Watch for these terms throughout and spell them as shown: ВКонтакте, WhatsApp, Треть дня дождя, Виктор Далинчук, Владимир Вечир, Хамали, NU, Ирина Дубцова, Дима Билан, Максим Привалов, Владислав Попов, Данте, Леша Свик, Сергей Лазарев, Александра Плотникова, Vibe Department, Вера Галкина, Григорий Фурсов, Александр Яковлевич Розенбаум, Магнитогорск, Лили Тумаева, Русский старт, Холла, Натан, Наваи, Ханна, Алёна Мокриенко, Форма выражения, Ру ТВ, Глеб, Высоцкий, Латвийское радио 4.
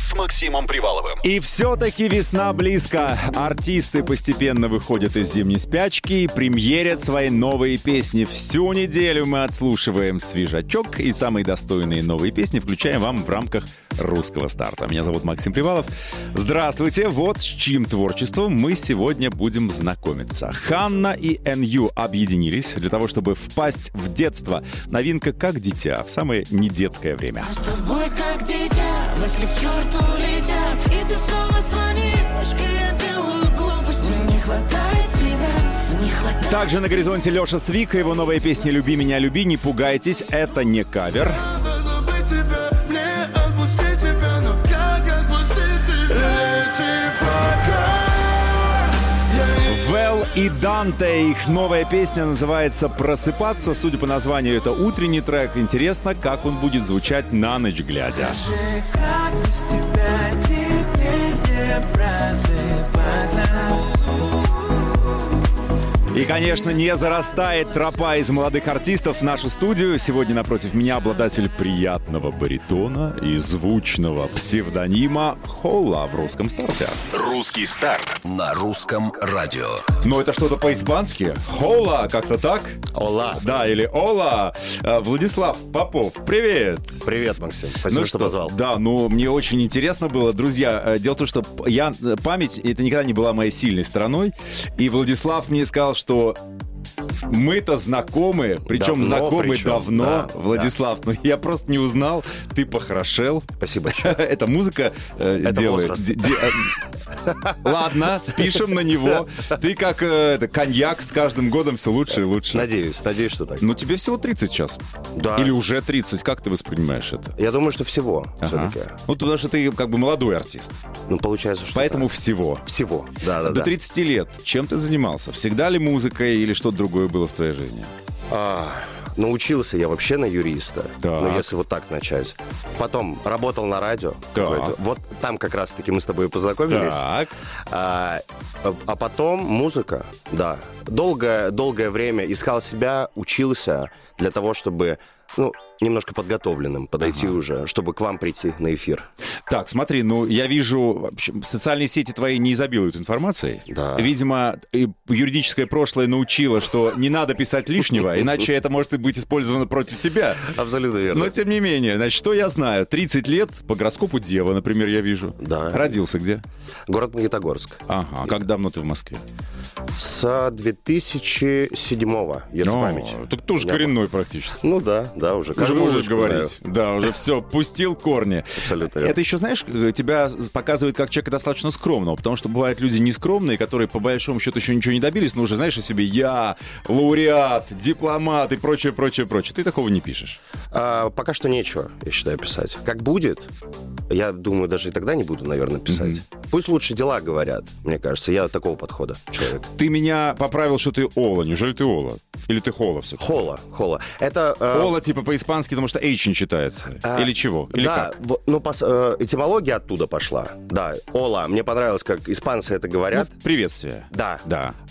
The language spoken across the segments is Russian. С Максимом Приваловым. И все-таки весна близко. Артисты постепенно выходят из зимней спячки и премьерят свои новые песни. Всю неделю мы отслушиваем свежачок и самые достойные новые песни включаем вам в рамках «Русского старта». Меня зовут Максим Привалов. Здравствуйте. Вот с чьим творчеством мы сегодня будем знакомиться. Ханна и NU объединились для того, чтобы впасть в детство. Новинка «Как дитя» в самое недетское время. С тобой как дитя, мысли к черту летят, и ты снова звонишь, и я делаю глупость, но не хватает тебя, не хватает. Также на горизонте Леша Свик и его новая песня «Люби меня, люби, не пугайтесь». Это не кавер. Вэл и Данте. Их новая песня называется «Просыпаться». Судя по названию, это утренний трек. Интересно, как он будет звучать на ночь глядя. Скажи, как без тебя теперь не просыпаться. И, конечно, не зарастает тропа из молодых артистов в нашу студию. Сегодня напротив меня обладатель приятного баритона и звучного псевдонима Холла в «Русском старте». Русский старт на русском радио. Ну, это что-то по-испански. Хола, как-то так. Ола. Да, или ола. Владислав Попов, привет. Привет, Максим. Спасибо, что позвал. Да, ну, мне очень интересно было. Друзья, дело в том, что память, это никогда не была моей сильной стороной. И Владислав мне сказал, что... Мы-то знакомы, причем давно. Да, Владислав, да. Ну, я просто не узнал, ты похорошел. Спасибо. Эта музыка делает. Ладно, спишем на него. Ты как коньяк, с каждым годом все лучше и лучше. Надеюсь, что так. Но тебе всего 30 сейчас. Да. Или уже 30, как ты воспринимаешь это? Я думаю, что всего все-таки. Ну, потому что ты как бы молодой артист. Ну, получается, что поэтому всего. Всего, да. До 30 лет чем ты занимался? Всегда ли музыкой или что-то другое было в твоей жизни? Научился я вообще на юриста, ну, если вот так начать. Потом работал на радио. Вот там как раз-таки мы с тобой познакомились. А потом музыка, да. Долгое время искал себя, учился для того, чтобы... немножко подготовленным подойти уже, чтобы к вам прийти на эфир. Так, смотри, я вижу, социальные сети твои не изобилуют информацией. Да. Видимо, юридическое прошлое научило, что не надо писать лишнего, иначе это может быть использовано против тебя. Абсолютно верно. Но тем не менее, значит, что я знаю? 30 лет, по гороскопу Дева, например, я вижу. Да. Родился где? Город Магнитогорск. Ага, как давно ты в Москве? С 2007-го, если память. Так тоже коренной практически. Ну да, уже. Уже можешь говорить. Да, уже все, пустил корни. Абсолютно. Это еще, знаешь, тебя показывает как человека достаточно скромного, потому что бывают люди нескромные, которые по большому счету еще ничего не добились, но уже знаешь о себе: я лауреат, дипломат и прочее. Ты такого не пишешь? Пока что нечего, я считаю, писать. Как будет, я думаю, даже и тогда не буду, наверное, писать. Пусть лучше дела говорят, мне кажется. Я такого подхода человек. Ты меня поправил, что ты Ола. Неужели ты Ола? Или ты Хола все-таки? Хола. Это... Ола типа по-испански, потому что H не читается. Или чего? Или да, как? Этимология оттуда пошла. Да, Ола. Мне понравилось, как испанцы это говорят. Приветствие. Да.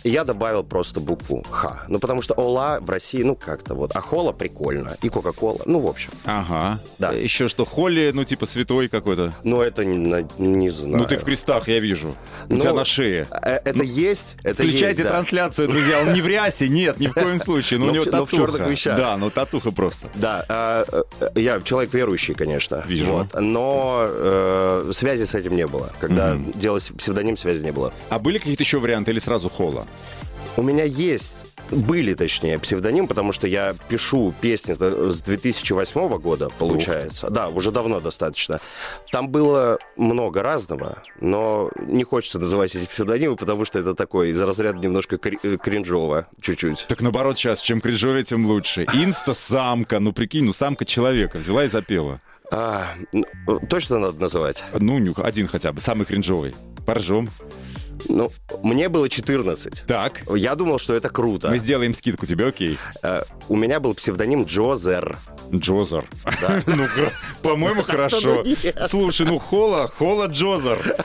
И я добавил просто букву Х. Потому что Ола в России, как-то вот. А Хола прикольно. И Кока-Кола. В общем. Ага. Да. Еще что, Холли, типа святой какой-то. Это не знаю. Ты в крестах, я вижу. У тебя на шее. Это есть. Включайте трансляцию, друзья. Он не в рясе, нет, ни в коем случае. Но у него татуха. В черных вещах. Да, татуха просто. Да, я человек верующий, конечно. Вижу. Но связи с этим не было. Когда делалось псевдоним, связи не было. А были какие-то еще варианты или сразу Холла? У меня были псевдоним, потому что я пишу песни с 2008 года, получается. Да, уже давно достаточно. Там было много разного, но не хочется называть эти псевдонимы, потому что это такой из разряда немножко кринжово, чуть-чуть. Так наоборот сейчас, чем кринжовее, тем лучше. Инста-самка, прикинь, самка человека взяла и запела. Точно надо называть? Один хотя бы, самый кринжовый. Поржем. Ну, мне было 14. Так. Я думал, что это круто. Мы сделаем скидку тебе, окей. У меня был псевдоним Джозер. Джозер. Да. Ну, по-моему, хорошо. Слушай, ну, Холла Джозер.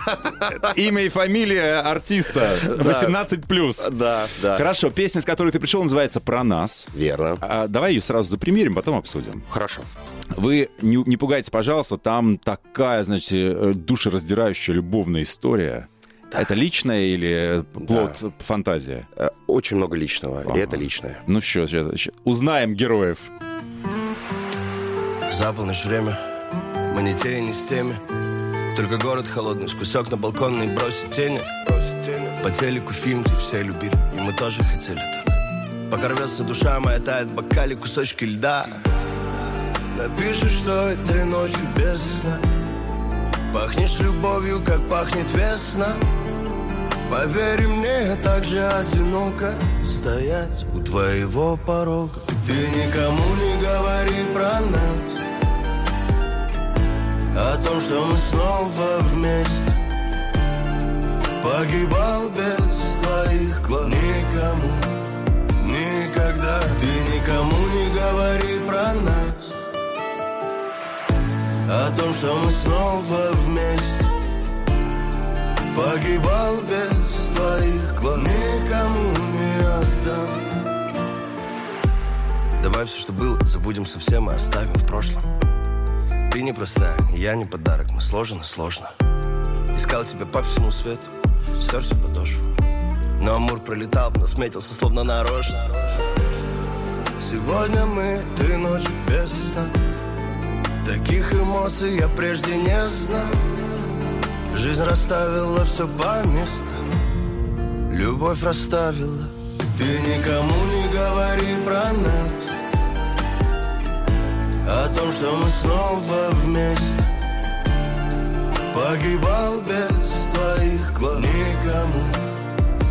Имя и фамилия артиста. 18+. Да, да. Хорошо, песня, с которой ты пришел, называется «Про нас». Верно. Давай ее сразу запримерим, потом обсудим. Хорошо. Вы не пугайтесь, пожалуйста, там такая, значит, душераздирающая любовная история. Да. Это личное или плод фантазия? Очень много личного, и это личное. Ну все, сейчас узнаем героев. За полночь время, мы не те и не с теми. Только город холодный, с кусок на балкон и бросит тени. По телеку фильм ты все любил, и мы тоже хотели так. Пока рвется душа моя, тает в бокале кусочки льда. Напишешь, что этой ночью без сна. Пахнешь любовью, как пахнет весна. Поверь мне, так же одиноко стоять у твоего порога. Ты никому не говори про нас, о том, что мы снова вместе. Погибал без твоих глаз. Никому, никогда. Ты никому не говори про нас, о том, что мы снова вместе. Погибал без твоих глаз. Никому не отдам. Давай все, что было, забудем совсем и оставим в прошлом. Ты непростая, я не подарок, мы сложены сложно. Искал тебя по всему свету, стерся подошву. Но Амур пролетал, нас метился словно нарочно. Сегодня мы, ты ночью без сна. Таких эмоций я прежде не знал. Жизнь расставила все по местам, любовь расставила. Ты никому не говори про нас, о том, что мы снова вместе. Погибал без твоих глаз. Никому,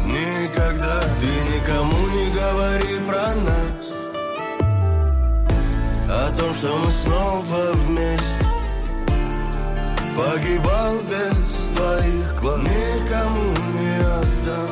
никогда. Ты никому не говори про нас, о том, что мы снова вместе. Погибал без твоих глаз. Никому не отдам.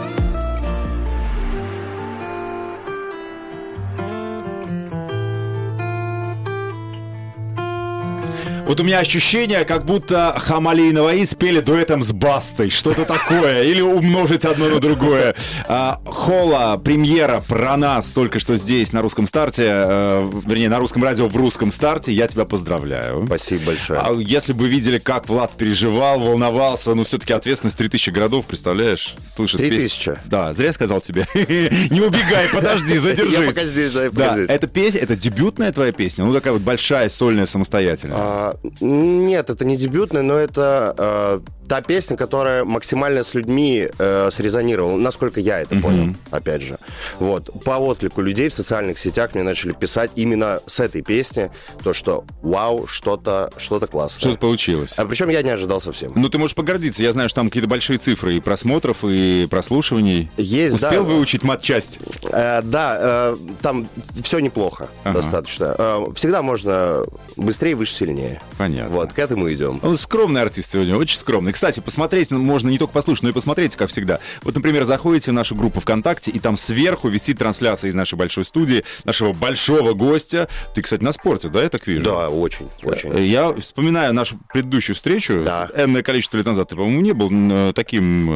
Вот у меня ощущение, как будто Хамали и Наваи спели дуэтом с Бастой. Что-то такое. Или умножить одно на другое. Холла, премьера «Про нас» только что здесь, на «Русском старте», вернее, на «Русском радио» в «Русском старте». Я тебя поздравляю. Спасибо большое. А если бы видели, как Влад переживал, волновался, ну, все-таки ответственность 3000 городов, представляешь? 3000? Да, зря я сказал тебе. Не убегай, подожди, задержись. Я пока здесь, да, здесь. Эта песня, это дебютная твоя песня? Ну, такая вот большая, сольная, самостоятельная. Нет, это не дебютная, но это... Та песня, которая максимально с людьми срезонировала, насколько я это понял, опять же. Вот. По отклику людей в социальных сетях мне начали писать именно с этой песни то, что вау, что-то классное. Что-то получилось. А причем я не ожидал совсем. Ну, ты можешь погордиться. Я знаю, что там какие-то большие цифры и просмотров, и прослушиваний. Есть, успел выучить матчасть? Там все неплохо достаточно. Всегда можно быстрее, выше, сильнее. Понятно. Вот, к этому идем. Он скромный артист сегодня, очень скромный. Кстати, посмотреть можно не только послушать, но и посмотреть, как всегда. Вот, например, заходите в нашу группу ВКонтакте, и там сверху висит трансляция из нашей большой студии, нашего большого гостя. Ты, кстати, на спорте, да, я так вижу? Да, очень, очень. Я вспоминаю нашу предыдущую встречу. Да. Энное количество лет назад ты, по-моему, не был таким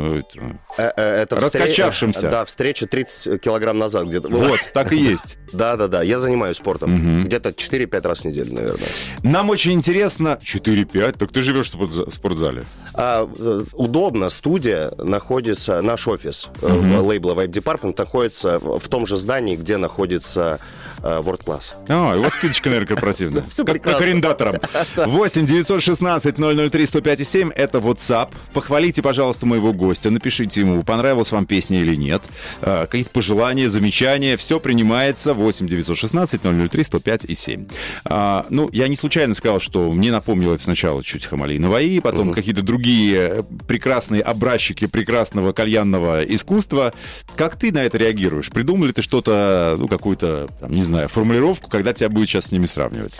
раскачавшимся. Да, встреча 30 килограмм назад где-то. Вот, так и есть. Да-да-да, я занимаюсь спортом. Где-то 4-5 раз в неделю, наверное. Нам очень интересно... 4-5? Так ты живешь в спортзале. Удобно, студия находится, наш офис лейбла Vibe Department находится в том же здании, где находится World Class. У вас скидочка, наверное, корпоративная. Как арендаторам. 8-916-003-105-7 это WhatsApp. Похвалите, пожалуйста, моего гостя. Напишите ему, понравилась вам песня или нет. Какие-то пожелания, замечания. Все принимается. 8-916-003-105-7. Ну, я не случайно сказал, что мне напомнило сначала чуть Хамали и Наваи, потом какие-то другие прекрасные образчики прекрасного кальянного искусства. Как ты на это реагируешь? Придумал ли ты что-то, ну, какую-то, там, не знаю, формулировку, когда тебя будет сейчас с ними сравнивать?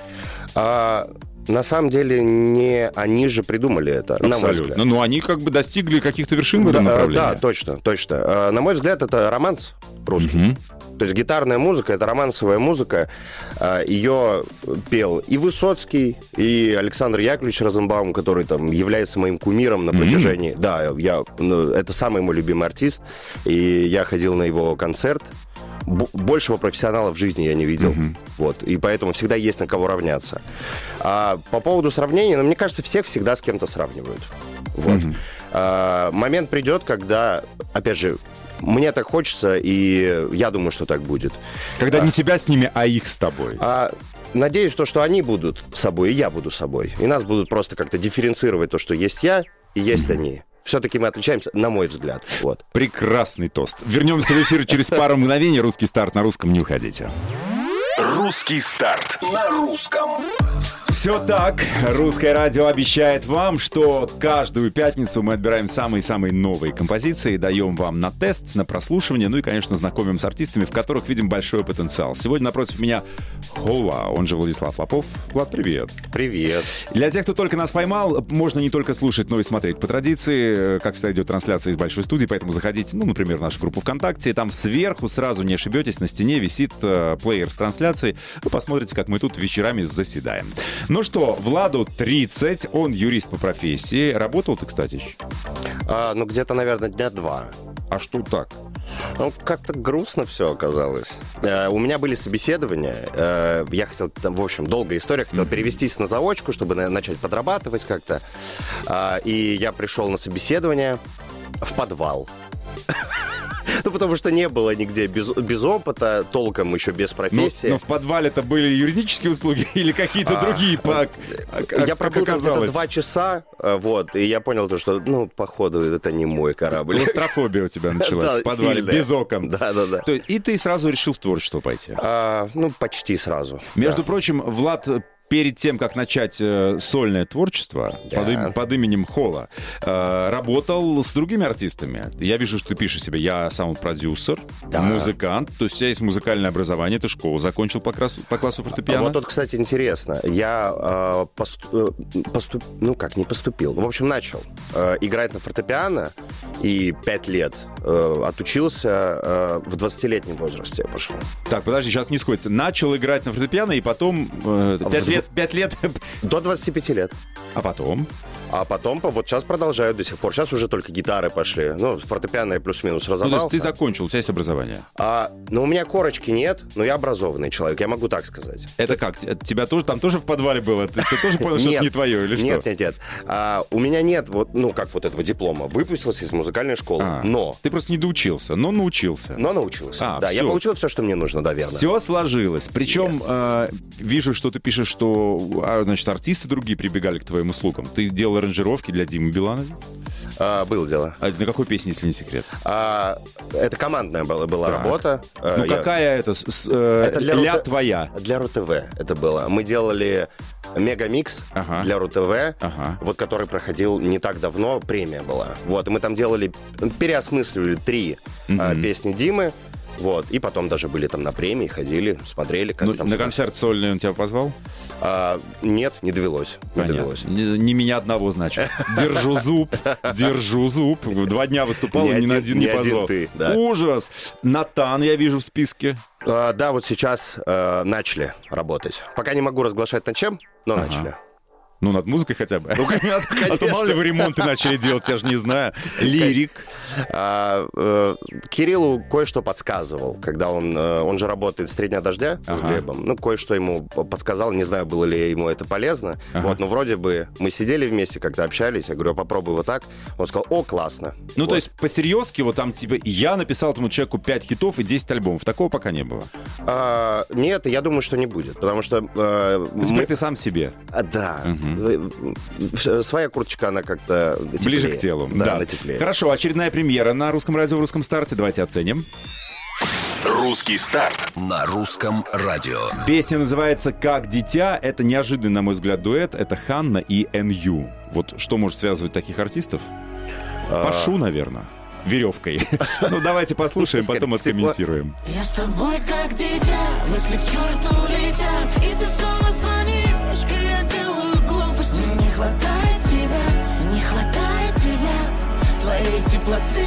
На самом деле, не они же придумали это. Абсолютно. Но они как бы достигли каких-то вершин в этом направлении. Да, точно, точно. На мой взгляд, это романс русский. Угу. То есть гитарная музыка, это романсовая музыка. Ее пел и Высоцкий, и Александр Яковлевич Розенбаум, который там является моим кумиром на протяжении... Да, это самый мой любимый артист, и я ходил на его концерт. Большего профессионала в жизни я не видел. Вот. И поэтому всегда есть на кого равняться. А по поводу сравнения, мне кажется, всех всегда с кем-то сравнивают. Вот. Момент придет, когда, опять же, мне так хочется, и я думаю, что так будет. Когда не тебя с ними, а их с тобой. Надеюсь, то, что они будут собой, и я буду собой. И нас будут просто как-то дифференцировать то, что есть я, и есть они. Все-таки мы отличаемся, на мой взгляд. Вот. Прекрасный тост. Вернемся в эфир через пару мгновений. Русский старт на русском, не уходите. Русский старт на русском. Все так. Русское радио обещает вам, что каждую пятницу мы отбираем самые-самые новые композиции, даем вам на тест, на прослушивание, ну и, конечно, знакомим с артистами, в которых видим большой потенциал. Сегодня напротив меня Хола, он же Владислав Попов. Влад, привет. Привет. Для тех, кто только нас поймал, можно не только слушать, но и смотреть. По традиции, как всегда, идет трансляция из большой студии, поэтому заходите, ну, например, в нашу группу ВКонтакте, и там сверху, сразу не ошибетесь, на стене висит плеер с трансляцией. Вы посмотрите, как мы тут вечерами заседаем. Ну что, Владу 30, он юрист по профессии. Работал ты, кстати, еще? Ну, где-то, наверное, дня два. А что так? Ну, как-то грустно все оказалось. У меня были собеседования. Я хотел, в общем, долгая история, хотел перевестись на заочку, чтобы начать подрабатывать как-то. И я пришел на собеседование в подвал. Ну, потому что не было нигде без опыта, толком еще без профессии. Но в подвале-то были юридические услуги или какие-то другие? Я пробыл где-то 2 часа, вот, и я понял, что, походу, это не мой корабль. Клаустрофобия у тебя началась в подвале, без окон. Да-да-да. И ты сразу решил в творчество пойти? Почти сразу. Между прочим, Влад... Перед тем, как начать сольное творчество под именем Холла, работал с другими артистами. Я вижу, что ты пишешь себе. Я саунд-продюсер, музыкант. То есть у тебя есть музыкальное образование. Ты школу закончил по классу фортепиано. Вот тут, кстати, интересно. Я не поступил. В общем, начал играть на фортепиано. И 5 лет отучился. В 20-летнем возрасте я пошел. Так, подожди, сейчас не сходится. Начал играть на фортепиано, и потом... 5 лет? До 25 лет. А потом? А потом, вот сейчас продолжаю до сих пор. Сейчас уже только гитары пошли. Фортепиано я плюс-минус разобрался. То есть ты закончил, у тебя есть образование? У меня корочки нет, но я образованный человек, я могу так сказать. Это как? Тебя тоже там в подвале было? Ты тоже понял, что это не твое или что? Нет. У меня нет, этого диплома. Выпустился из музыкальной школы, но... Ты просто не доучился, но научился. Да, я получил все, что мне нужно, да, верно. Все сложилось. Причем вижу, что ты пишешь, что, значит, артисты другие прибегали к твоим услугам. Ты делал аранжировки для Димы Билана? Было дело. А на какой песне, если не секрет? Это командная была работа. Какая это? Это «Ля твоя». Для Ру ТВ это было. Мы делали мегамикс для Ру ТВ, вот, который проходил не так давно, премия была. Вот, и мы там делали, переосмысливали 3 песни Димы. Вот, и потом даже были там на премии, ходили, смотрели. Как там на концерт сольный он тебя позвал? Нет, не довелось. Не меня одного, значит. Держу зуб. 2 дня выступал, и ни на один не позвал. Ужас! Натан, я вижу в списке. Да, вот сейчас начали работать. Пока не могу разглашать над чем, но начали. Над музыкой хотя бы. А то мало ли вы ремонты начали делать, я же не знаю. Лирик. Кириллу кое-что подсказывал, когда он же работает с «Треть дня дождя» с Глебом. Кое-что ему подсказал, не знаю, было ли ему это полезно. Вот, но вроде бы мы сидели вместе, как-то общались. Я говорю, попробуй вот так. Он сказал, классно. То есть по-серьезки, вот там типа я написал этому человеку 5 хитов и 10 альбомов. Такого пока не было? Нет, я думаю, что не будет. Потому что... Теперь ты сам себе. Да. Своя курточка, она как-то теплее. Ближе к телу. Да, она теплее. Хорошо, очередная премьера на русском радио, в русском старте. Давайте оценим. Русский старт на русском радио. Песня называется «Как дитя». Это неожиданный, на мой взгляд, дуэт. Это Ханна и NU. Вот что может связывать таких артистов? Пашу, наверное. Веревкой. Давайте послушаем, потом откомментируем. Я с тобой, как дитя, мысли к черту летят, и ты снова звонишь. твоей теплоты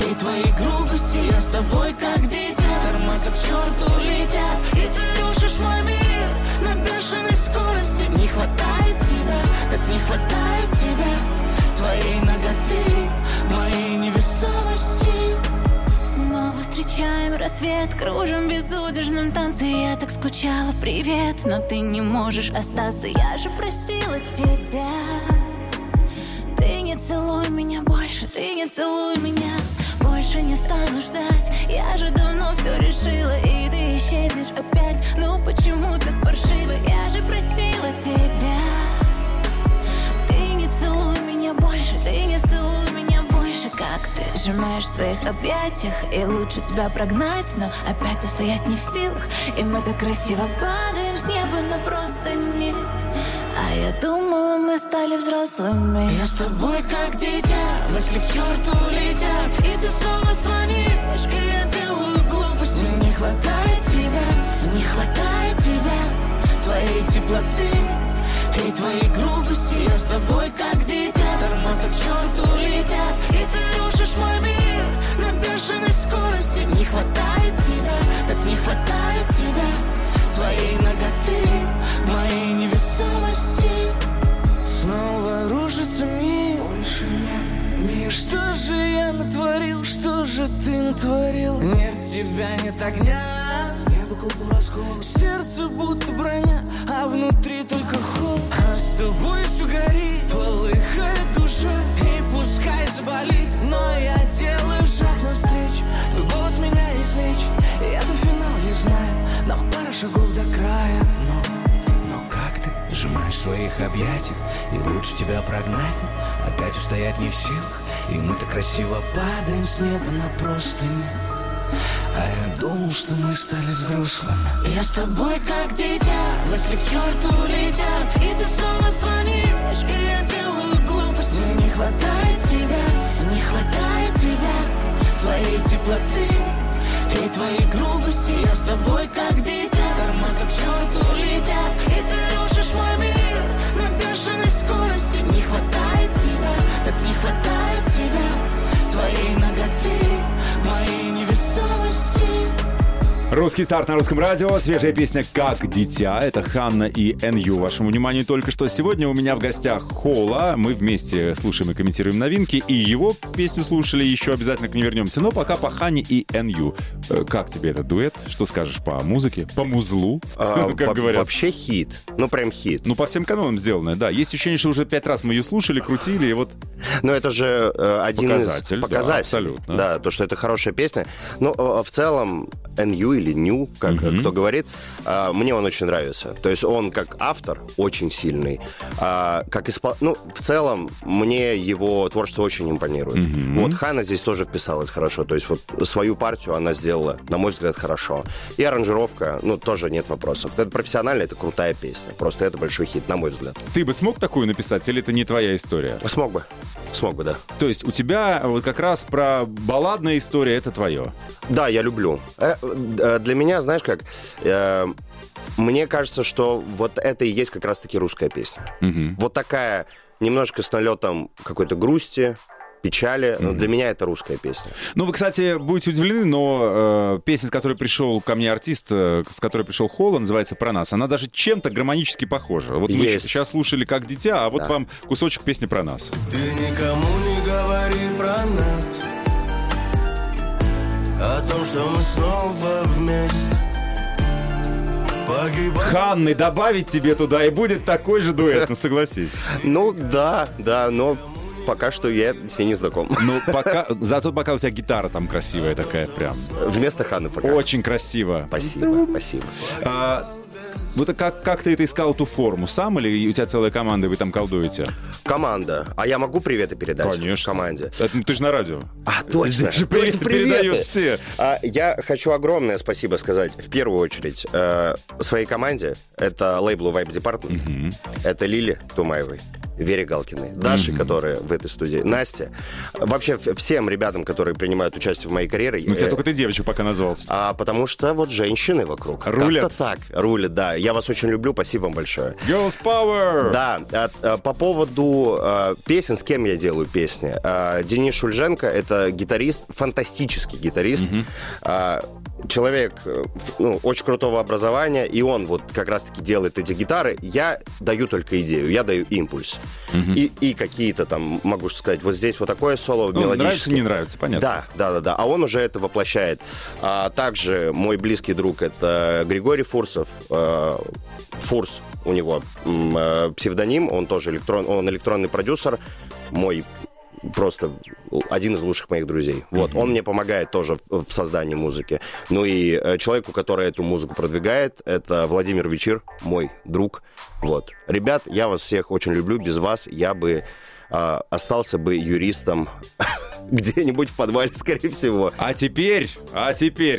и твоей грубости. Я с тобой как дитя, тормоза к черту летят, и ты рушишь мой мир на бешеной скорости. Не хватает тебя, так не хватает тебя, твоей ноготы, моей невесомости. Снова встречаем рассвет, кружим в безудержном танце. Я так скучала, привет, но ты не можешь остаться. Я же просила тебя, ты не целуй меня больше, ты не целуй меня. Больше не стану ждать, я же давно все решила. И ты исчезнешь опять, ну почему так паршиво? Я же просила тебя, ты не целуй меня больше, ты не целуй меня больше. Как ты сжимаешь в своих объятиях, и лучше тебя прогнать, но опять устоять не в силах. И мы так красиво падаем с неба, но просто не. А я думала, мы стали взрослыми. Я с тобой как дитя, мысли к черту летят, и ты снова звонишь, и я делаю глупости. Не хватает тебя, не хватает тебя, твоей теплоты и твоей грубости. Я с тобой как дитя, тормоза к черту летят, и ты рушишь мой мир на бешеной скорости. Не хватает тебя, так не хватает тебя, твоей ноготы, моей невесомости. Снова рушится мир, больше нет мир. Что же я натворил, что же ты натворил? Нет тебя, нет огня, сердце будто броня, а внутри только холод. А с тобой всё горит, полыхает душа, и пускай заболит, но я делаю шаг навстречу. Твой голос меня излечит, и это финал, я знаю, нам пара шагов до края. Но как ты сжимаешь в своих объятиях, и лучше тебя прогнать, но опять устоять не в силах. И мы так красиво падаем с неба на простыню. А я думал, что мы стали взрослыми. Я с тобой как дитя, мысли к черту летят, и ты снова звонишь, и я делаю глупости. Не хватает тебя, не хватает тебя, твоей теплоты и твоей грубости. Я с тобой как дитя, тормоза к черту летят, и ты рушишь мой мир на бешеной скорости. Не хватает тебя, так не хватает тебя, твоей ноготы, моей невесомости. Русский старт на русском радио. Свежая песня «Как дитя». Это Ханна и NU. Вашему вниманию только что. Сегодня у меня в гостях Холла. Мы вместе слушаем и комментируем новинки. И его песню слушали. Еще обязательно к ней вернемся. Но пока по Ханне и NU. Как тебе этот дуэт? Что скажешь по музыке? По музлу? Как говорят. Вообще хит. Ну, прям хит. Ну, по всем канонам сделанное, да. Есть ощущение, что уже 5 раз мы ее слушали, крутили. И вот... Но это же один показатель. Показатель. Да, абсолютно. Да, то, что это хорошая песня. Но в целом NU или Ню, как кто говорит, мне он очень нравится. То есть он как автор очень сильный. Как ну, в целом мне его творчество очень импонирует. Вот Ханна здесь тоже вписалась хорошо. То есть вот свою партию она сделала, на мой взгляд, хорошо. И аранжировка, ну, тоже нет вопросов. Это профессионально, это крутая песня. Просто это большой хит, на мой взгляд. Ты бы смог такую написать, или это не твоя история? Смог бы, да. То есть у тебя вот как раз про балладная история, это твое? Да, я люблю. Для меня, знаешь как, мне кажется, что вот это и есть как раз-таки русская песня. Вот такая, немножко с налетом какой-то грусти, печали, но для меня это русская песня. Ну, вы, кстати, будете удивлены, но песня, с которой пришел ко мне артист, с которой пришел Холла, называется «Про нас». Она даже чем-то гармонически похожа. Вот есть. Вы сейчас слушали «Как дитя», а вот да. Вам кусочек песни «Про нас». Ты никому не говори про нас, о том, что мы снова вместе. Ханны добавить тебе туда, и будет такой же дуэт, ну согласись. Ну да, но пока что я с ней не знаком. Ну пока, зато пока у тебя гитара там красивая такая прям. Вместо Ханны пока. Очень красиво. Спасибо. Вот как ты это искал, эту форму? Сам или у тебя целая команда, вы там колдуете? Команда. А я могу приветы передать? Конечно. Команде. Ты же на радио. А, точно. Здесь же приветы передают все. Я хочу огромное спасибо сказать, в первую очередь, своей команде. Это лейблу Vibe Department. Это Лили Тумаевой. Вере Галкиной, Даше, которая в этой студии, Насте. Вообще всем ребятам, которые принимают участие в моей карьере. Ну, тебя только ты девочку пока назвался. А потому что вот женщины вокруг. Рулят. Как-то так. Рулят, да. Я вас очень люблю, спасибо вам большое. Girls Power! Да. По поводу песен, с кем я делаю песни. Денис Шульженко — это гитарист, фантастический гитарист. Человек, ну, очень крутого образования, и он вот как раз-таки делает эти гитары. Я даю только идею, я даю импульс. И какие-то там, могу сказать, вот здесь вот такое соло, ну, мелодическое. Нравится, не нравится, понятно. Да. А он уже это воплощает. А также мой близкий друг — это Григорий Фурсов. Фурс у него псевдоним, он тоже он электронный продюсер. Мой просто один из лучших моих друзей. Вот, он мне помогает тоже в создании музыки. Ну и человеку, который эту музыку продвигает, это Владимир Вечир, мой друг. Вот. Ребят, я вас всех очень люблю. Без вас я бы остался бы юристом где-нибудь в подвале, скорее всего. А теперь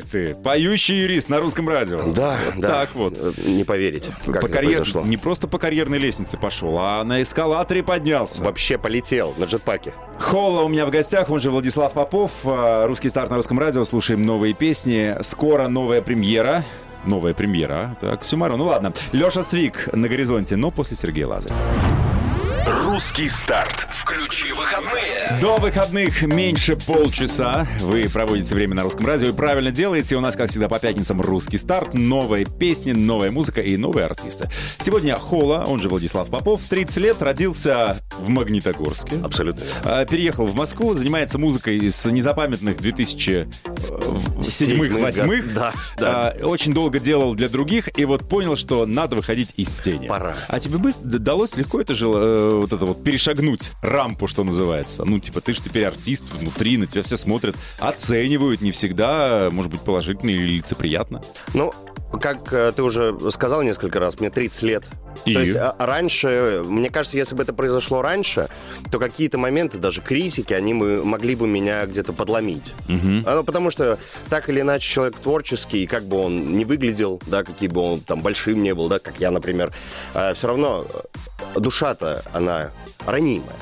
ты поющий юрист на русском радио. Да. Так вот. Не поверить, как это произошло. Не просто по карьерной лестнице пошел, а на эскалаторе поднялся. Вообще полетел на джетпаке. Холла у меня в гостях, он же Владислав Попов. Русский старт на русском радио. Слушаем новые песни. Скоро новая премьера. Так, Сюмару. Ну ладно. Леша Свик на горизонте, но после Сергея Лазарева. Русский старт. Включи выходные. До выходных меньше полчаса. Вы проводите время на русском радио и правильно делаете. У нас, как всегда, по пятницам русский старт. Новые песни, новая музыка и новые артисты. Сегодня Холла, он же Владислав Попов, 30 лет, родился в Магнитогорске. Абсолютно. Переехал в Москву, занимается музыкой с незапамятных 2007-2008. Да. Очень долго делал для других и вот понял, что надо выходить из тени. Пора. А тебе далось легко это вот перешагнуть рампу, что называется. Ну, типа, ты же теперь артист внутри, на тебя все смотрят, оценивают не всегда, может быть, положительно или лицеприятно. Ну, как ты уже сказал несколько раз, мне 30 лет. То есть раньше, мне кажется, если бы это произошло раньше, то какие-то моменты, даже критики, они могли бы меня где-то подломить. Потому что так или иначе человек творческий, как бы он ни выглядел, да, каким бы он там большим не был, да, как я, например, все равно душа-то, она ранимая.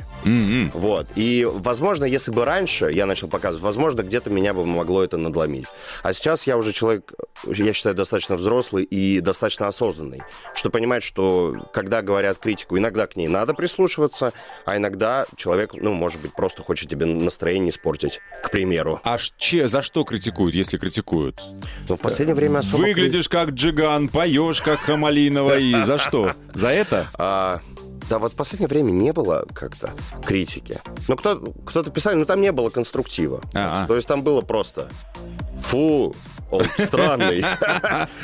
Вот. И, возможно, если бы раньше я начал показывать, возможно, где-то меня бы могло это надломить. А сейчас я уже человек, я считаю, достаточно взрослый и достаточно осознанный, что понимает, что когда говорят критику, иногда к ней надо прислушиваться, а иногда человек, ну, может быть, просто хочет тебе настроение испортить, к примеру. А за что критикуют, если критикуют? Ну, в последнее время особо... Выглядишь как Джиган, поешь как Хамалинова, и за что? За это? Да, вот в последнее время не было как-то критики. Ну, кто-то писал, но там не было конструктива. То есть там было просто «фу». Он странный.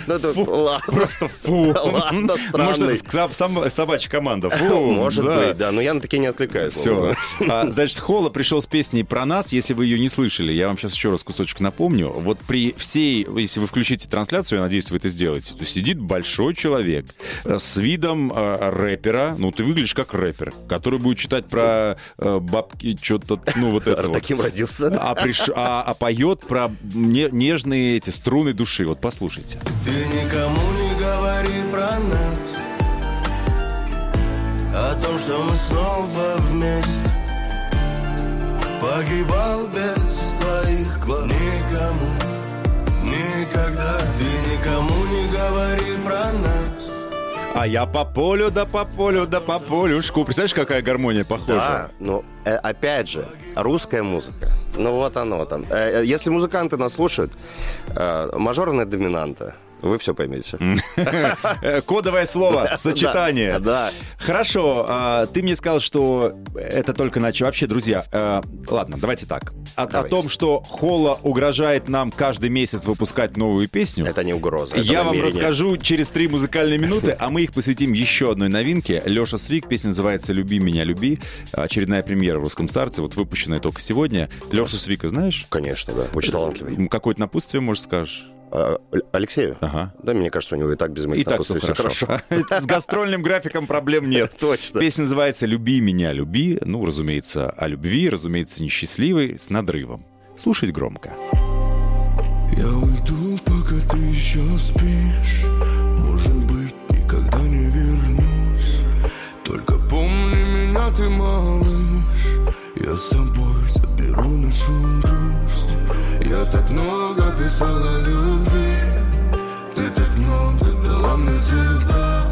Просто фу. Ладно, странный. Может, это собачья команда. Фу. Может быть, да. Но я на такие не отвлекаюсь. Все. Значит, Холла пришел с песней про нас. Если вы ее не слышали, я вам сейчас еще раз кусочек напомню. Вот при всей... Если вы включите трансляцию, я надеюсь, вы это сделаете, то сидит большой человек с видом рэпера. Ну, ты выглядишь как рэпер, который будет читать про бабки, что-то... Ну, вот это вот. Таким родился. А поет про нежные эти струны души. Вот послушайте. Ты никому не говори про нас, о том, что мы снова вместе. Погибал без твоих глаз. Никому, никогда. Ты никому не говори про нас. А я по полю, да по полю, да по полюшку. Представляешь, какая гармония похожа? Да, ну, опять же, русская музыка. Ну, вот оно там. Если музыканты нас слушают, мажорная доминанта. Вы все поймете. Кодовое слово, сочетание. Да. Хорошо, ты мне сказал, что это только начало. Вообще, друзья, ладно, давайте так. О том, что Холла угрожает нам каждый месяц выпускать новую песню. Это не угроза. Я вам расскажу через 3 музыкальные минуты, а мы их посвятим еще одной новинке. Леша Свик, песня называется «Люби меня, люби». Очередная премьера в «Русском старте», вот выпущенная только сегодня. Лешу Свика знаешь? Конечно, да. Очень талантливый. Какое-то напутствие, может, скажешь? Алексею? Ага. Да, мне кажется, у него и так без моих напутствий все хорошо. С гастрольным графиком проблем нет. Точно. Песня называется «Люби меня, люби». Ну, разумеется, о любви, разумеется, несчастливой, с надрывом. Слушать громко. Я уйду, пока ты еще спишь. Может быть, никогда не вернусь. Только помни меня ты, малыш, я с собой заберу нашу грусть. Я так много писала любви, ты так много дала мне тебя,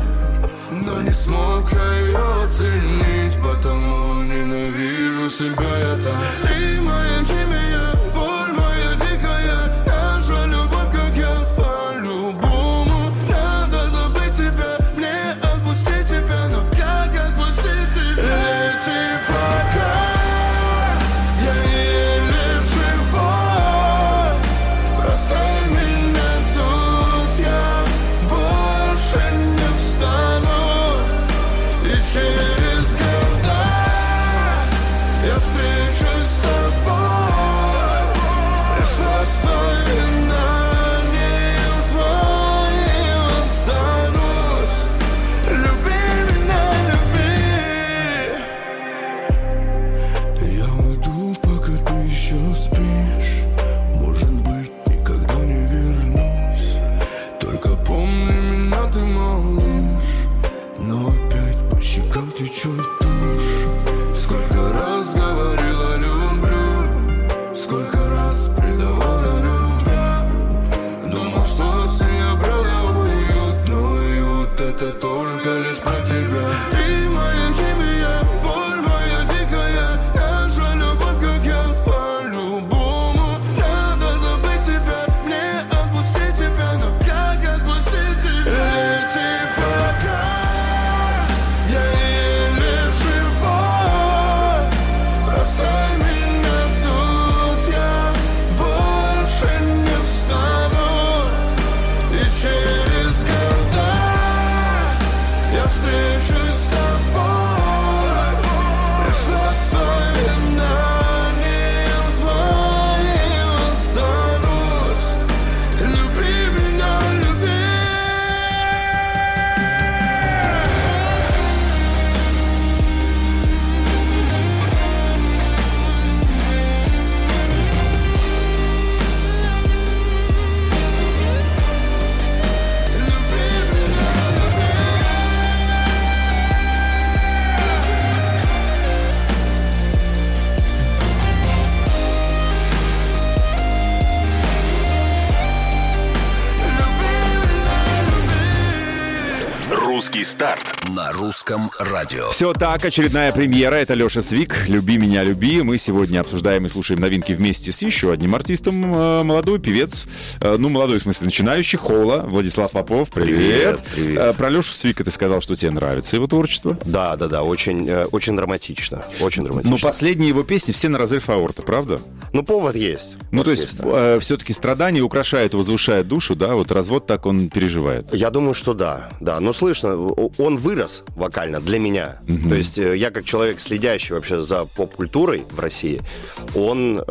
но не смог я ее оценить, потому ненавижу себя я так. Ты моя химия, боль моя дикая, наша любовь, как я по-любому. Надо забыть тебя, мне отпустить тебя, но как отпустить тебя? Эти пока я еле живой, бросай меня тут, я больше не встану. И через года я встречусь с тобой, лишь воспоминанием твоим останусь. Люби меня, люби. Я уйду, пока ты еще спишь, может быть, никогда не вернусь. Только помни меня, ты, малыш, но опять по щекам течет тушь. Сколько раз говорила люблю, сколько раз предавала любя, думал, что с нее брала уют, но уют это только лишь про тебя. Ты моя химия, боль моя дикая, наша любовь, как я по-любому. Надо забыть тебя, мне отпустить тебя, но как отпустить тебя? Эти пока я еле живой, бросай меня тут, я больше не встану. И через года я встречусь с тобой, лишь воспоминанием твоим останусь. Люби меня, люби. Русский старт на русском радио. Все так, очередная премьера. Это Леша Свик. «Люби меня, люби». Мы сегодня обсуждаем и слушаем новинки вместе с еще одним артистом. Молодой певец. Ну, молодой, в смысле, начинающий. Хола. Владислав Попов. Привет. Привет. Про Лешу Свика ты сказал, что тебе нравится его творчество. Да. Очень драматично. Но последние его песни все на разрыв аорты, правда? Ну, повод есть. Ну, то есть, все-таки страдания украшают, возвышают душу, да? Вот развод так он переживает. Я думаю, что да. Да, но слышно, он вырос вокально для меня. Mm-hmm. То есть я как человек, следящий вообще за поп-культурой в России, он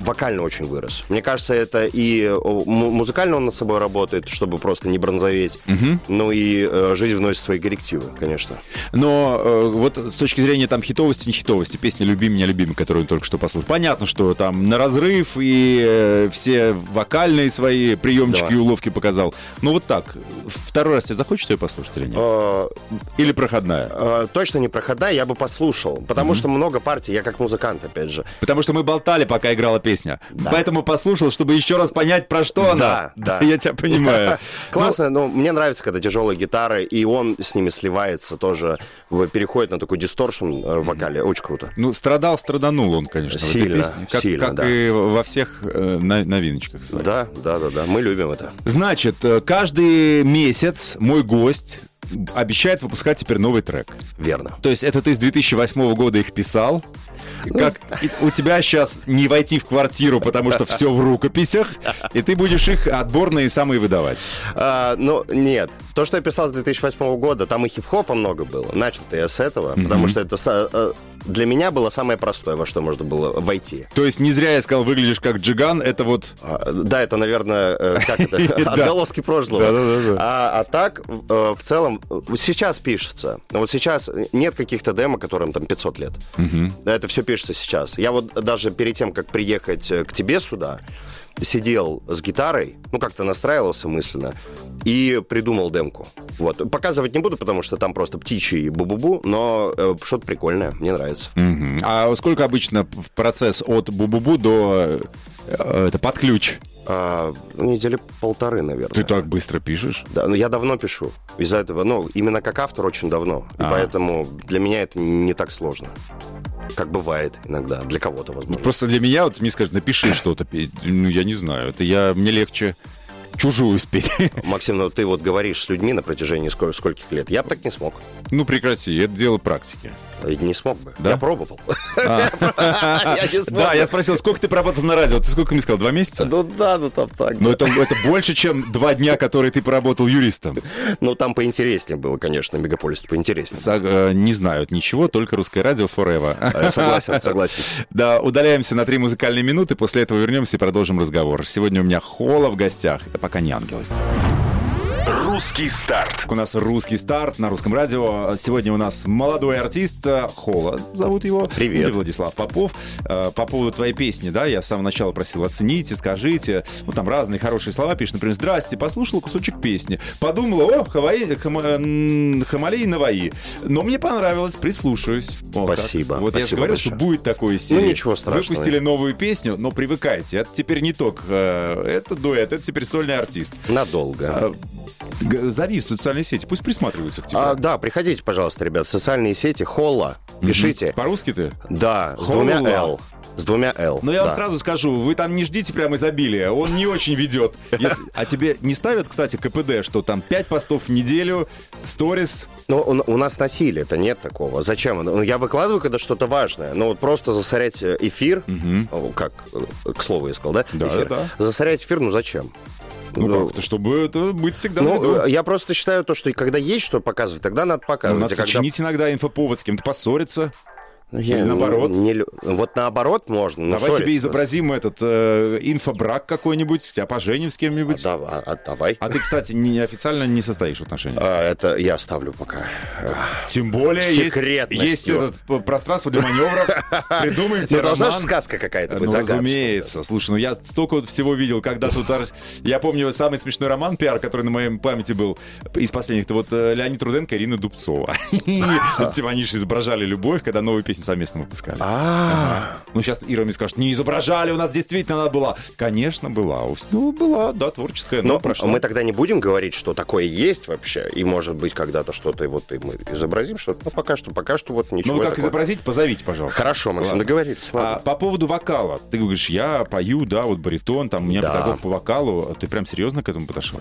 вокально очень вырос. Мне кажется, это и музыкально он над собой работает, чтобы просто не бронзоветь. Mm-hmm. Ну и жизнь вносит свои коррективы, конечно. Но вот с точки зрения там хитовости, не хитовости, песня «Люби меня, любимый», которую он только что послушал, понятно, что там на разрыв и все вокальные свои приемчики и уловки показал. Но вот так. Второй раз тебе захочешь ее послушать или нет? Или проходная? Точно не проходная, я бы послушал. Потому что много партий, я как музыкант, опять же. Потому что мы болтали, пока играла песня. Да. Поэтому послушал, чтобы еще раз понять, про что она. Да. Я тебя понимаю. Классно, но мне нравится, когда тяжелые гитары, и он с ними сливается тоже, переходит на такой дисторшн в вокале. Очень круто. Ну, страданул он, конечно, сильно, в этой песне. Как и во всех новиночках. Да. Мы любим это. Значит, каждый месяц мой гость обещает выпускать теперь новый трек. Верно. То есть это ты с 2008 года их писал. Как у тебя сейчас не войти в квартиру, потому что все в рукописях, и ты будешь их отборные самые выдавать. Нет. То, что я писал с 2008 года, там и хип-хопа много было. Начал-то я с этого, потому что это для меня было самое простое, во что можно было войти. То есть не зря я сказал, выглядишь как Джиган, это вот... Да, это, наверное, как это? Отголоски прошлого. А так, в целом, сейчас пишется. Вот сейчас нет каких-то демо, которым там 500 лет. Это все пишется сейчас. Я вот даже перед тем, как приехать к тебе сюда, сидел с гитарой, ну, как-то настраивался мысленно, и придумал демку. Вот. Показывать не буду, потому что там просто птичий бу-бу-бу, но что-то прикольное, мне нравится. Mm-hmm. А сколько обычно процесс от бу-бу-бу до под ключ? Недели полторы, наверное. Ты так быстро пишешь? Да, ну, я давно пишу. Из-за этого, ну, именно как автор очень давно. И поэтому для меня это не так сложно. Как бывает иногда, для кого-то, возможно. Просто для меня, вот мне скажут, напиши что-то, ну, я не знаю, это мне легче чужую спеть. Максим, ну, ты вот говоришь с людьми на протяжении скольких лет. Я бы так не смог. Ну, прекрати, это дело практики. Не смог бы. Да? Я пробовал. Да, я спросил, сколько ты проработал на радио? Ты сколько мне сказал? 2 месяца? Ну да, ну там так. Но это больше, чем 2 дня, которые ты проработал юристом. Ну там поинтереснее было, конечно, Мегаполис поинтереснее. Не знают ничего, только Русское радио forever. Согласен. Да, удаляемся на 3 музыкальные минуты, после этого вернемся и продолжим разговор. Сегодня у меня Холла в гостях, пока не ангелость. Русский старт. У нас Русский старт на Русском радио. Сегодня у нас молодой артист Холла, зовут его. Привет. Владислав Попов. По поводу твоей песни, да, я с самого начала просил: оцените, скажите. Ну, там разные хорошие слова пишешь. Например, здрасте, послушал кусочек песни. Подумала, о, Хамали и Наваи. Но мне понравилось, прислушаюсь. О, спасибо. Так. Вот спасибо, я же говорил, большое, что будет такое серия. Ну, ничего страшного. Выпустили новую песню, но привыкайте. Это теперь не только. Это дуэт, это теперь сольный артист. Надолго. Зови в социальные сети, пусть присматриваются к тебе. Да, приходите, пожалуйста, ребят, в социальные сети Холла, пишите. По-русски ты? Да, Холла. С двумя «л». Но я вам сразу скажу, вы там не ждите прям изобилия, он не очень ведет. А тебе не ставят, кстати, КПД, что там 5 постов в неделю, сторис? Ну, у нас насилия-то нет такого. Зачем? Я выкладываю, когда что-то важное, но вот просто засорять эфир, как, к слову я сказал, да? Эфир. Засорять эфир, ну зачем? Ну, как-то, чтобы это быть всегда на виду. Я просто считаю то, что когда есть что показывать, тогда надо показывать. Ну, надо сочинить иногда инфоповод, с кем-то поссориться. Или наоборот. Вот наоборот можно. Давай ссориться. Тебе изобразим этот инфобрак какой-нибудь, тебя поженим с кем-нибудь. Давай. А ты, кстати, официально не состоишь в отношениях. Это я оставлю пока. Тем более есть это пространство для маневров. Придумаем тебе роман. Должна же сказка какая-то быть. Ну, разумеется. Слушай, ну я столько всего видел, когда тут... Я помню самый смешной роман, пиар, который на моей памяти был из последних. Это вот Леонид Руденко и Ирина Дубцова. Типа они же изображали любовь, когда новые песни совместно выпускали. Ну, сейчас Ира мне скажет, не изображали, у нас действительно она была. Конечно, была. Ну, была, да, творческая, но прошла. Мы тогда не будем говорить, что такое есть вообще, и, может быть, когда-то что-то, и вот и мы изобразим что-то, но пока что вот ничего. Ну, как такого изобразить, позовите, пожалуйста. Хорошо, Максим, договорились. По поводу вокала. Ты говоришь, я пою, да, вот баритон, там, у меня педагог по вокалу. Ты прям серьезно к этому подошел?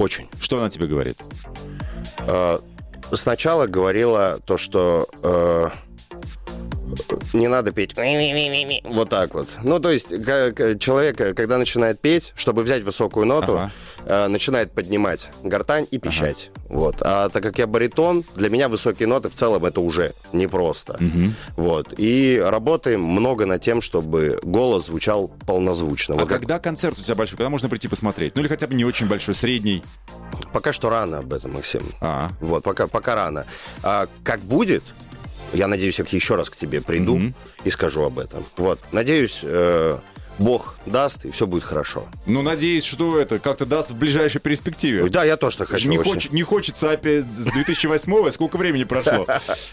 Очень. Что она тебе говорит? Сначала говорила то, что... не надо петь вот так вот. Ну, то есть, человек, когда начинает петь, чтобы взять высокую ноту, начинает поднимать гортань и пищать. Вот. А так как я баритон, для меня высокие ноты в целом это уже непросто. Вот. И работаем много над тем, чтобы голос звучал полнозвучно. А когда концерт у тебя большой? Когда можно прийти посмотреть? Ну, или хотя бы не очень большой, средний? Пока что рано об этом, Максим. Вот, пока рано. Как будет... Я надеюсь, я еще раз к тебе приду и скажу об этом. Вот. Надеюсь, Бог даст, и все будет хорошо. Ну, надеюсь, что это как-то даст в ближайшей перспективе. Да, я тоже так хочу. Не хочется опять с 2008-го, сколько времени прошло.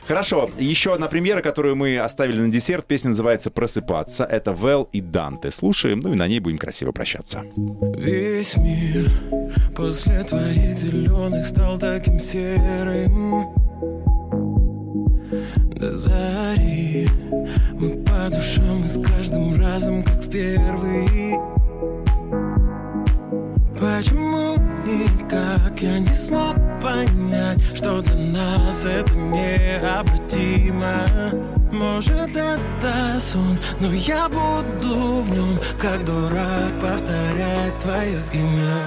Хорошо, еще одна премьера, которую мы оставили на десерт. Песня называется «Просыпаться». Это Вэл и Данте. Слушаем, ну и на ней будем красиво прощаться. Весь мир после твоих зеленых стал таким серым. До зари мы по душам и с каждым разом, как в первый. Почему никак я не смог понять, что для нас это необратимо? Может, это сон, но я буду в нем, как дурак, повторять твое имя.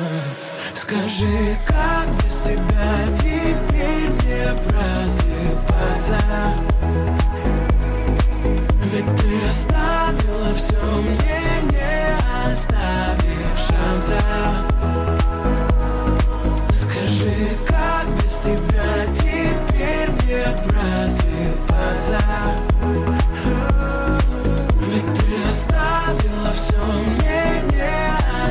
Скажи, как без тебя теперь не просыпаться? Ведь ты оставила все мне, не оставив шанса. Скажи, как без тебя теперь не просыпаться? Ведь ты оставила все мне, не оставив шанса.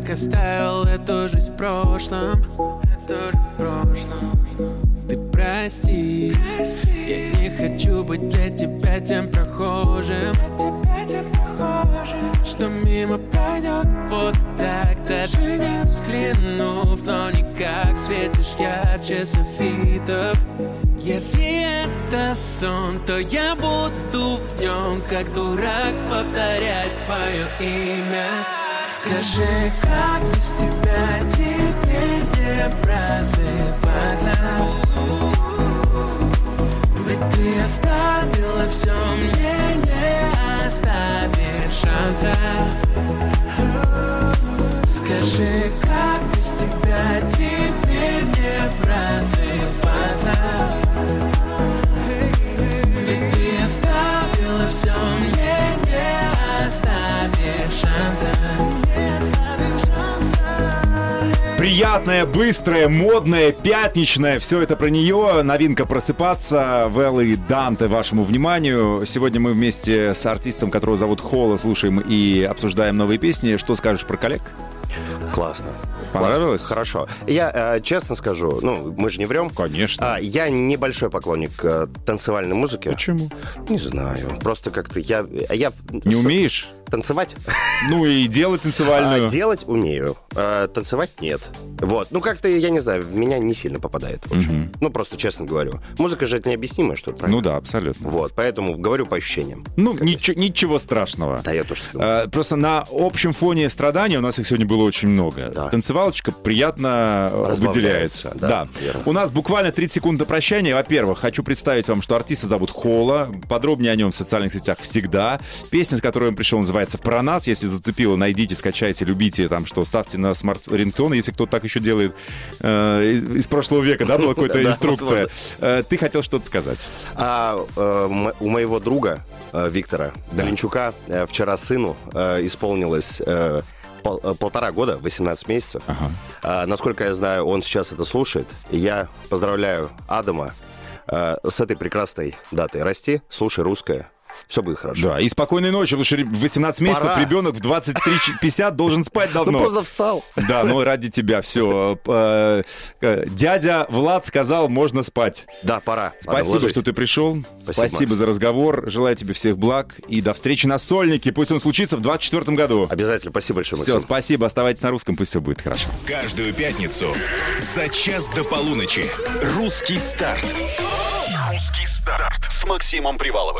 так оставил эту жизнь в прошлом. Ты прости, я не хочу быть для тебя тем прохожим, что мимо пройдет вот так, даже не взглянув. Но никак светишь ярче софитов. Если это сон, то я буду в нем, как дурак, повторять твое имя. Скажи, как без тебя теперь не просыпаться? Ведь ты оставила все мне, не оставив шанса. Скажи, как без тебя теперь не просыпаться? Ведь ты оставила все мне, не оставив шанса. Приятная, быстрая, модная, пятничная. Все это про нее. Новинка «Просыпаться». Вэл и Данте вашему вниманию. Сегодня мы вместе с артистом, которого зовут Холла, слушаем и обсуждаем новые песни. Что скажешь про коллег? Классно. Понравилось? Хорошо. Я честно скажу, мы же не врем. Конечно. Я небольшой поклонник танцевальной музыки. Почему? Не знаю. Просто как-то я... Не умеешь? Танцевать? Ну и делать танцевальную. Делать умею. Танцевать нет. Вот. Как-то, я не знаю, в меня не сильно попадает. Угу. Просто честно говорю. Музыка же это необъяснимое что-то, правильно? Ну да, абсолютно. Вот. Поэтому говорю по ощущениям. Ничего страшного. Да, я тоже так думаю. Просто на общем фоне страданий у нас их сегодня было очень много. Да. Танцевалочка приятно выделяется. Да. У нас буквально 30 секунд до прощания. Во-первых, хочу представить вам, что артиста зовут Холла. Подробнее о нем в социальных сетях всегда. Песня, с которой он пришел, называется «Про нас». Если зацепило, найдите, скачайте, любите, ставьте на смарт-рингтоны, если кто-то так еще делает. Из прошлого века, была какая-то инструкция. Ты хотел что-то сказать? У моего друга Виктора Далинчука вчера сыну исполнилось 1,5 года, 18 месяцев. Насколько я знаю, он сейчас это слушает. Я поздравляю Адама с этой прекрасной датой. Расти, слушай русское. Все будет хорошо. Да, и спокойной ночи, потому что в 18 месяцев ребенок в 23:50 должен спать давно. Поздно встал. Да, ради тебя все. Дядя Влад сказал, можно спать. Да, пора. Спасибо, что ты пришел. Спасибо за разговор. Желаю тебе всех благ. И до встречи на Сольнике. Пусть он случится в 24 году. Обязательно. Спасибо большое. Все, спасибо. Оставайтесь на русском. Пусть все будет хорошо. Каждую пятницу за час до полуночи. Русский старт. Русский старт с Максимом Приваловым.